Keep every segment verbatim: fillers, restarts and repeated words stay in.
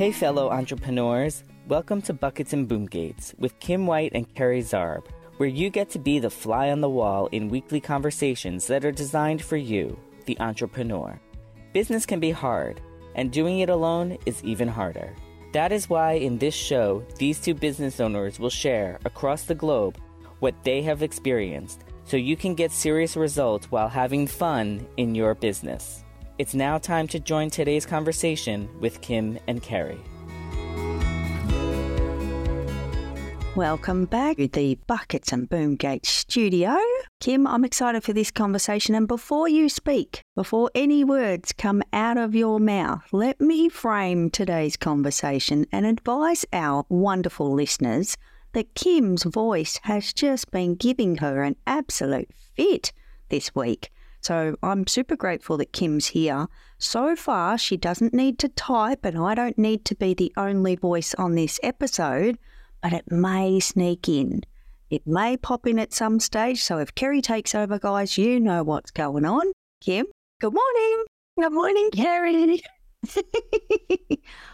Hey fellow entrepreneurs, welcome to Buckets and Boomgates with Kim White and Kerry Zarb, where you get to be the fly on the wall in weekly conversations that are designed for you, the entrepreneur. Business can be hard, and doing it alone is even harder. That is why in this show, these two business owners will share across the globe what they have experienced so you can get serious results while having fun in your business. It's now time to join today's conversation with Kim and Kerry. Welcome back to the Buckets and Boomgates studio. Kim, I'm excited for this conversation. And before you speak, before any words come out of your mouth, let me frame today's conversation and advise our wonderful listeners that Kim's voice has just been giving her an absolute fit this week. So I'm super grateful that Kim's here. So far, she doesn't need to type and I don't need to be the only voice on this episode, but it may sneak in. It may pop in at some stage. So if Kerry takes over, guys, you know what's going on. Kim, good morning. Good morning, Kerry.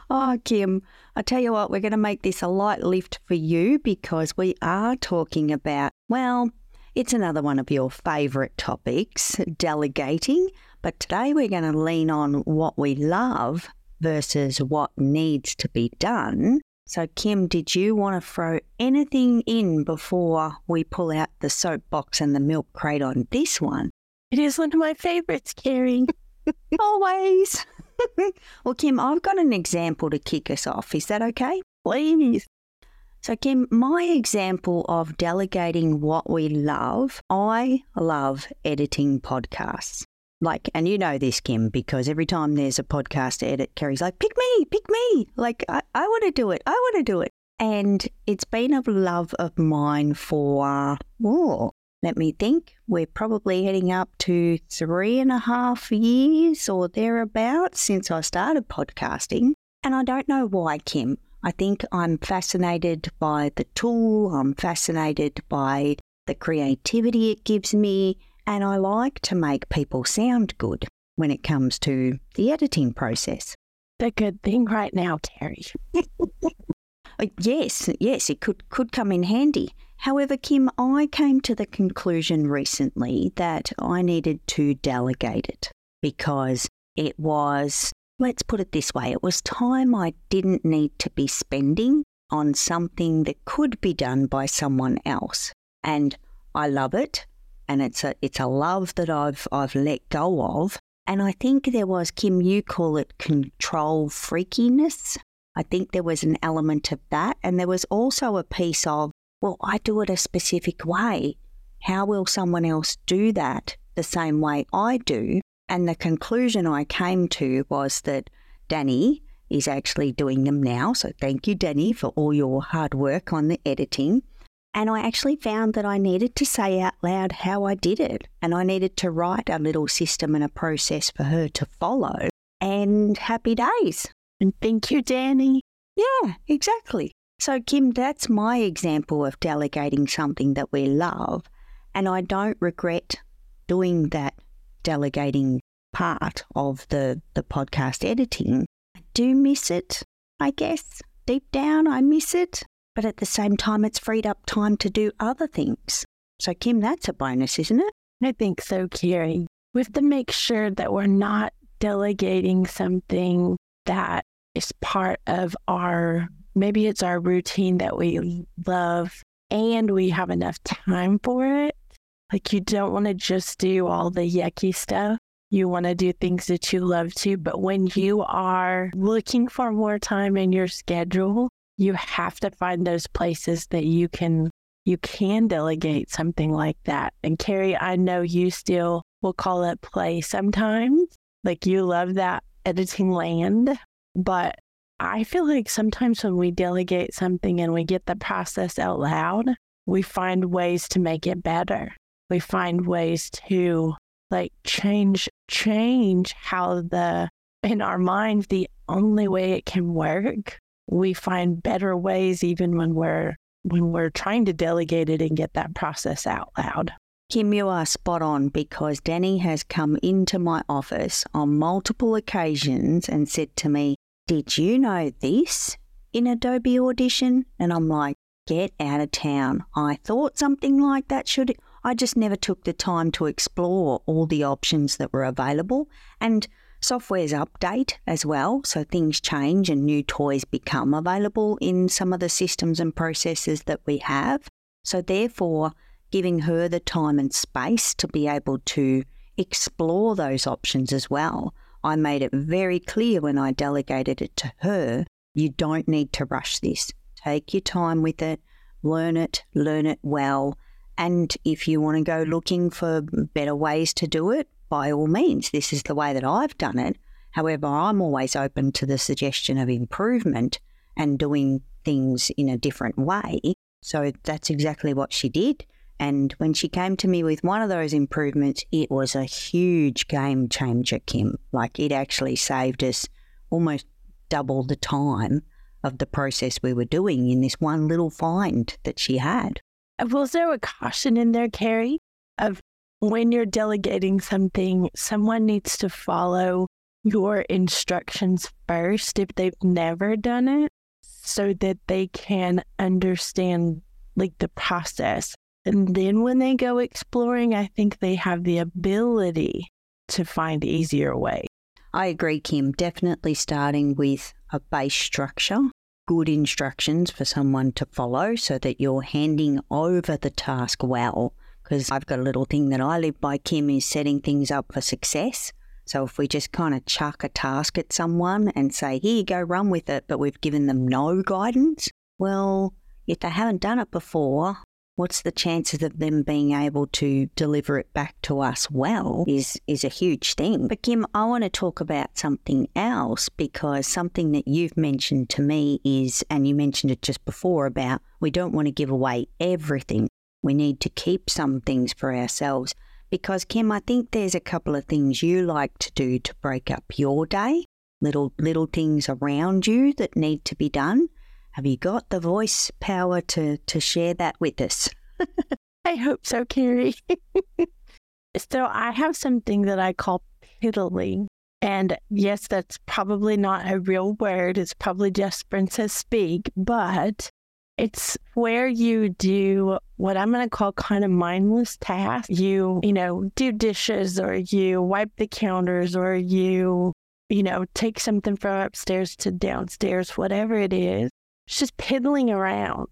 Oh, Kim, I tell you what, we're going to make this a light lift for you because we are talking about, well, it's another one of your favourite topics, delegating. But today we're going to lean on what we love versus what needs to be done. So, Kim, did you want to throw anything in before we pull out the soapbox and the milk crate on this one? It is one of my favourites, Kerry. Always. Well, Kim, I've got an example to kick us off. Is that okay? Please. So, Kim, my example of delegating what we love, I love editing podcasts. Like, and you know this, Kim, because every time there's a podcast to edit, Kerry's like, pick me, pick me. Like, I, I want to do it. I want to do it. And it's been a love of mine for, oh, let me think, we're probably heading up to three and a half years or thereabouts since I started podcasting. And I don't know why, Kim. I think I'm fascinated by the tool. I'm fascinated by the creativity it gives me. And I like to make people sound good when it comes to the editing process. The good thing right now, Kerry. Yes, yes, it could, could come in handy. However, Kim, I came to the conclusion recently that I needed to delegate it because it was... Let's put it this way, it was time I didn't need to be spending on something that could be done by someone else. And I love it, and it's a it's a love that I've I've let go of. And I think there was, Kim, you call it control freakiness. I think there was an element of that, and there was also a piece of, well, I do it a specific way. How will someone else do that the same way I do? And the conclusion I came to was that Danny is actually doing them now. So thank you, Danny, for all your hard work on the editing. And I actually found that I needed to say out loud how I did it. And I needed to write a little system and a process for her to follow. And happy days. And thank you, Danny. Yeah, exactly. So, Kim, that's my example of delegating something that we love. And I don't regret doing that delegating part of the, the podcast editing. I do miss it, I guess. Deep down, I miss it. But at the same time, it's freed up time to do other things. So, Kim, that's a bonus, isn't it? I think so, Kerry. We have to make sure that we're not delegating something that is part of our, maybe it's our routine that we love and we have enough time for it. Like, you don't want to just do all the yucky stuff. You want to do things that you love to. But when you are looking for more time in your schedule, you have to find those places that you can you can delegate something like that. And Kerry, I know you still will call it play sometimes. Like, you love that editing land. But I feel like sometimes when we delegate something and we get the process out loud, we find ways to make it better. We find ways to like change, change how the, in our minds, the only way it can work. We find better ways even when we're, when we're trying to delegate it and get that process out loud. Kim, you are spot on because Danny has come into my office on multiple occasions and said to me, did you know this in Adobe Audition? And I'm like, get out of town. I thought something like that should, I just never took the time to explore all the options that were available. And softwares update as well, so things change and new toys become available in some of the systems and processes that we have. So therefore, giving her the time and space to be able to explore those options as well. I made it very clear when I delegated it to her, you don't need to rush this. Take your time with it, learn it, learn it well. And if you want to go looking for better ways to do it, by all means, this is the way that I've done it. However, I'm always open to the suggestion of improvement and doing things in a different way. So that's exactly what she did. And when she came to me with one of those improvements, it was a huge game changer, Kim. Like, it actually saved us almost double the time of the process we were doing in this one little find that she had. Was there a caution in there, Kerry, of when you're delegating something, someone needs to follow your instructions first if they've never done it, so that they can understand like the process. And then when they go exploring, I think they have the ability to find easier ways. I agree, Kim. Definitely starting with a base structure, good instructions for someone to follow so that you're handing over the task well. Because I've got a little thing that I live by, Kim, is setting things up for success. So if we just kind of chuck a task at someone and say, here you go, run with it, but we've given them no guidance, well, if they haven't done it before, what's the chances of them being able to deliver it back to us well is, is a huge thing. But Kim, I want to talk about something else, because something that you've mentioned to me is, and you mentioned it just before, about we don't want to give away everything. We need to keep some things for ourselves, because, Kim, I think there's a couple of things you like to do to break up your day, little little things around you that need to be done. Have you got the voice power to, to share that with us? I hope so, Kerry. So I have something that I call piddling. And yes, that's probably not a real word. It's probably just princess speak, but it's where you do what I'm going to call kind of mindless tasks. You, you know, do dishes, or you wipe the counters, or you, you know, take something from upstairs to downstairs, whatever it is. It's just piddling around.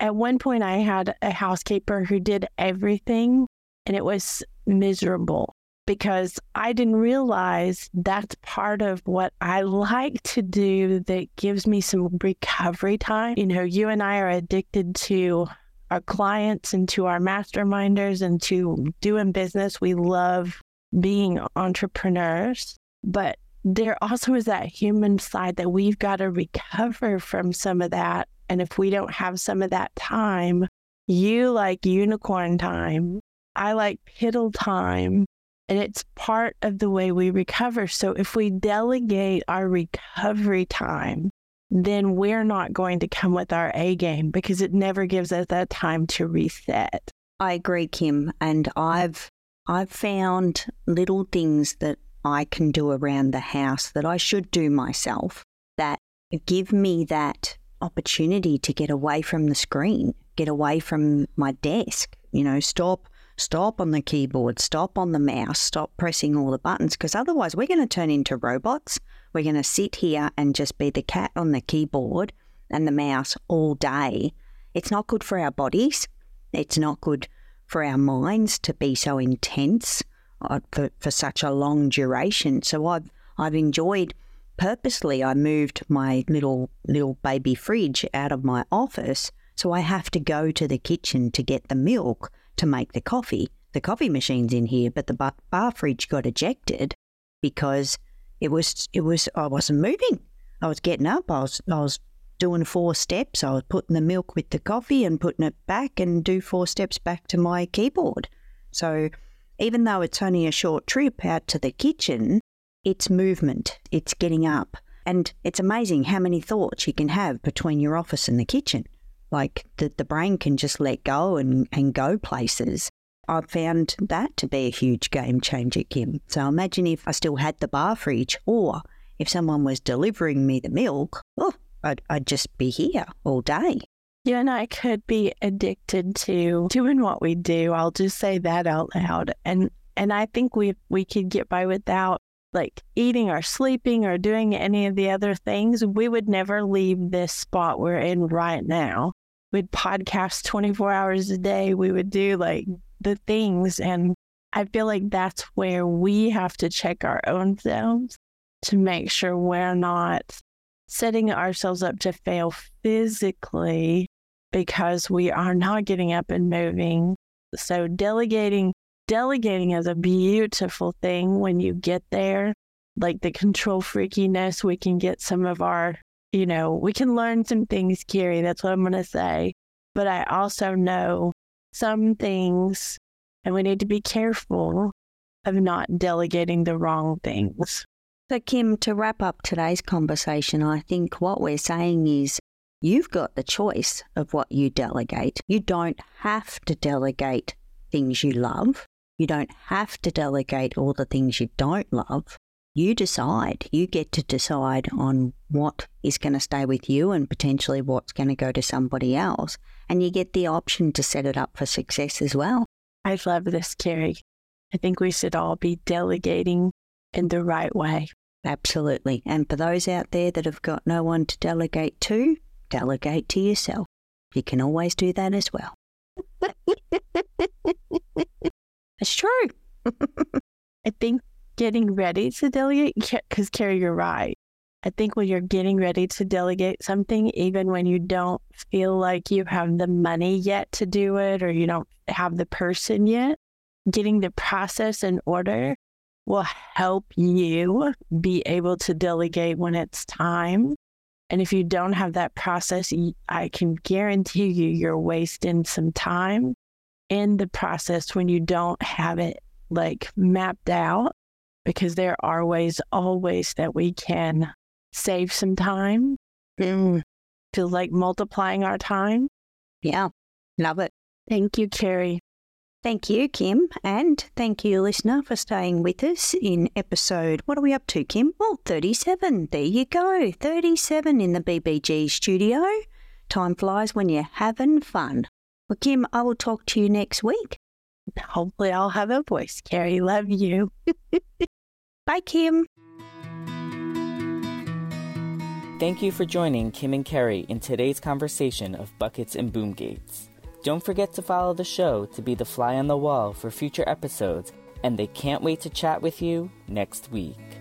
At one point, I had a housekeeper who did everything, and it was miserable because I didn't realize that's part of what I like to do that gives me some recovery time. You know, you and I are addicted to our clients and to our masterminders and to doing business. We love being entrepreneurs, but there also is that human side that we've got to recover from some of that. And if we don't have some of that time, you like unicorn time, I like piddle time. And it's part of the way we recover. So if we delegate our recovery time, then we're not going to come with our A game, because it never gives us that time to reset. I agree, Kim. And I've, I've found little things that I can do around the house that I should do myself that give me that opportunity to get away from the screen, get away from my desk, you know, stop, stop on the keyboard, stop on the mouse, stop pressing all the buttons, because otherwise we're going to turn into robots. We're going to sit here and just be the cat on the keyboard and the mouse all day. It's not good for our bodies. It's not good for our minds to be so intense For, for such a long duration. So I've I've enjoyed purposely. I moved my little little baby fridge out of my office, so I have to go to the kitchen to get the milk to make the coffee. The coffee machine's in here, but the bar, bar fridge got ejected because it was it was I wasn't moving. I was getting up. I was I was doing four steps. I was putting the milk with the coffee and putting it back, and do four steps back to my keyboard. So even though it's only a short trip out to the kitchen, it's movement, it's getting up. And it's amazing how many thoughts you can have between your office and the kitchen. Like the, the brain can just let go and, and go places. I've found that to be a huge game changer, Kim. So imagine if I still had the bar fridge, or If someone was delivering me the milk, oh, I'd, I'd just be here all day. You and I could be addicted to doing what we do. I'll just say that out loud. And and I think we we could get by without like eating or sleeping or doing any of the other things. We would never leave this spot we're in right now. We'd podcast twenty-four hours a day. We would do like the things. And I feel like that's where we have to check our own selves to make sure we're not setting ourselves up to fail physically because we are not getting up and moving. So delegating, delegating is a beautiful thing when you get there. Like the control freakiness, we can get some of our, you know, we can learn some things, Kerry. That's what I'm going to say. But I also know some things, and we need to be careful of not delegating the wrong things. So, Kim, to wrap up today's conversation, I think what we're saying is you've got the choice of what you delegate. You don't have to delegate things you love. You don't have to delegate all the things you don't love. You decide. You get to decide on what is going to stay with you and potentially what's going to go to somebody else. And you get the option to set it up for success as well. I love this, Kerry. I think we should all be delegating in the right way. Absolutely. And for those out there that have got no one to delegate to, delegate to yourself. You can always do that as well. It's true. I think getting ready to delegate, because Kerry, you're right. I think when you're getting ready to delegate something, even when you don't feel like you have the money yet to do it or you don't have the person yet, getting the process in order will help you be able to delegate when it's time. And if you don't have that process, I can guarantee you, you're wasting some time in the process when you don't have it like mapped out, because there are ways always that we can save some time. Mm. Feel like multiplying our time. Yeah, love it. Thank you, Kerry. Thank you, Kim, and thank you, listener, for staying with us in episode, what are we up to, Kim? Well, thirty-seven. There you go, thirty-seven in the B B G studio. Time flies when you're having fun. Well, Kim, I will talk to you next week. Hopefully I'll have a voice, Kerry. Love you. Bye, Kim. Thank you for joining Kim and Kerry in today's conversation of Buckets and Boomgates. Don't forget to follow the show to be the fly on the wall for future episodes, and they can't wait to chat with you next week.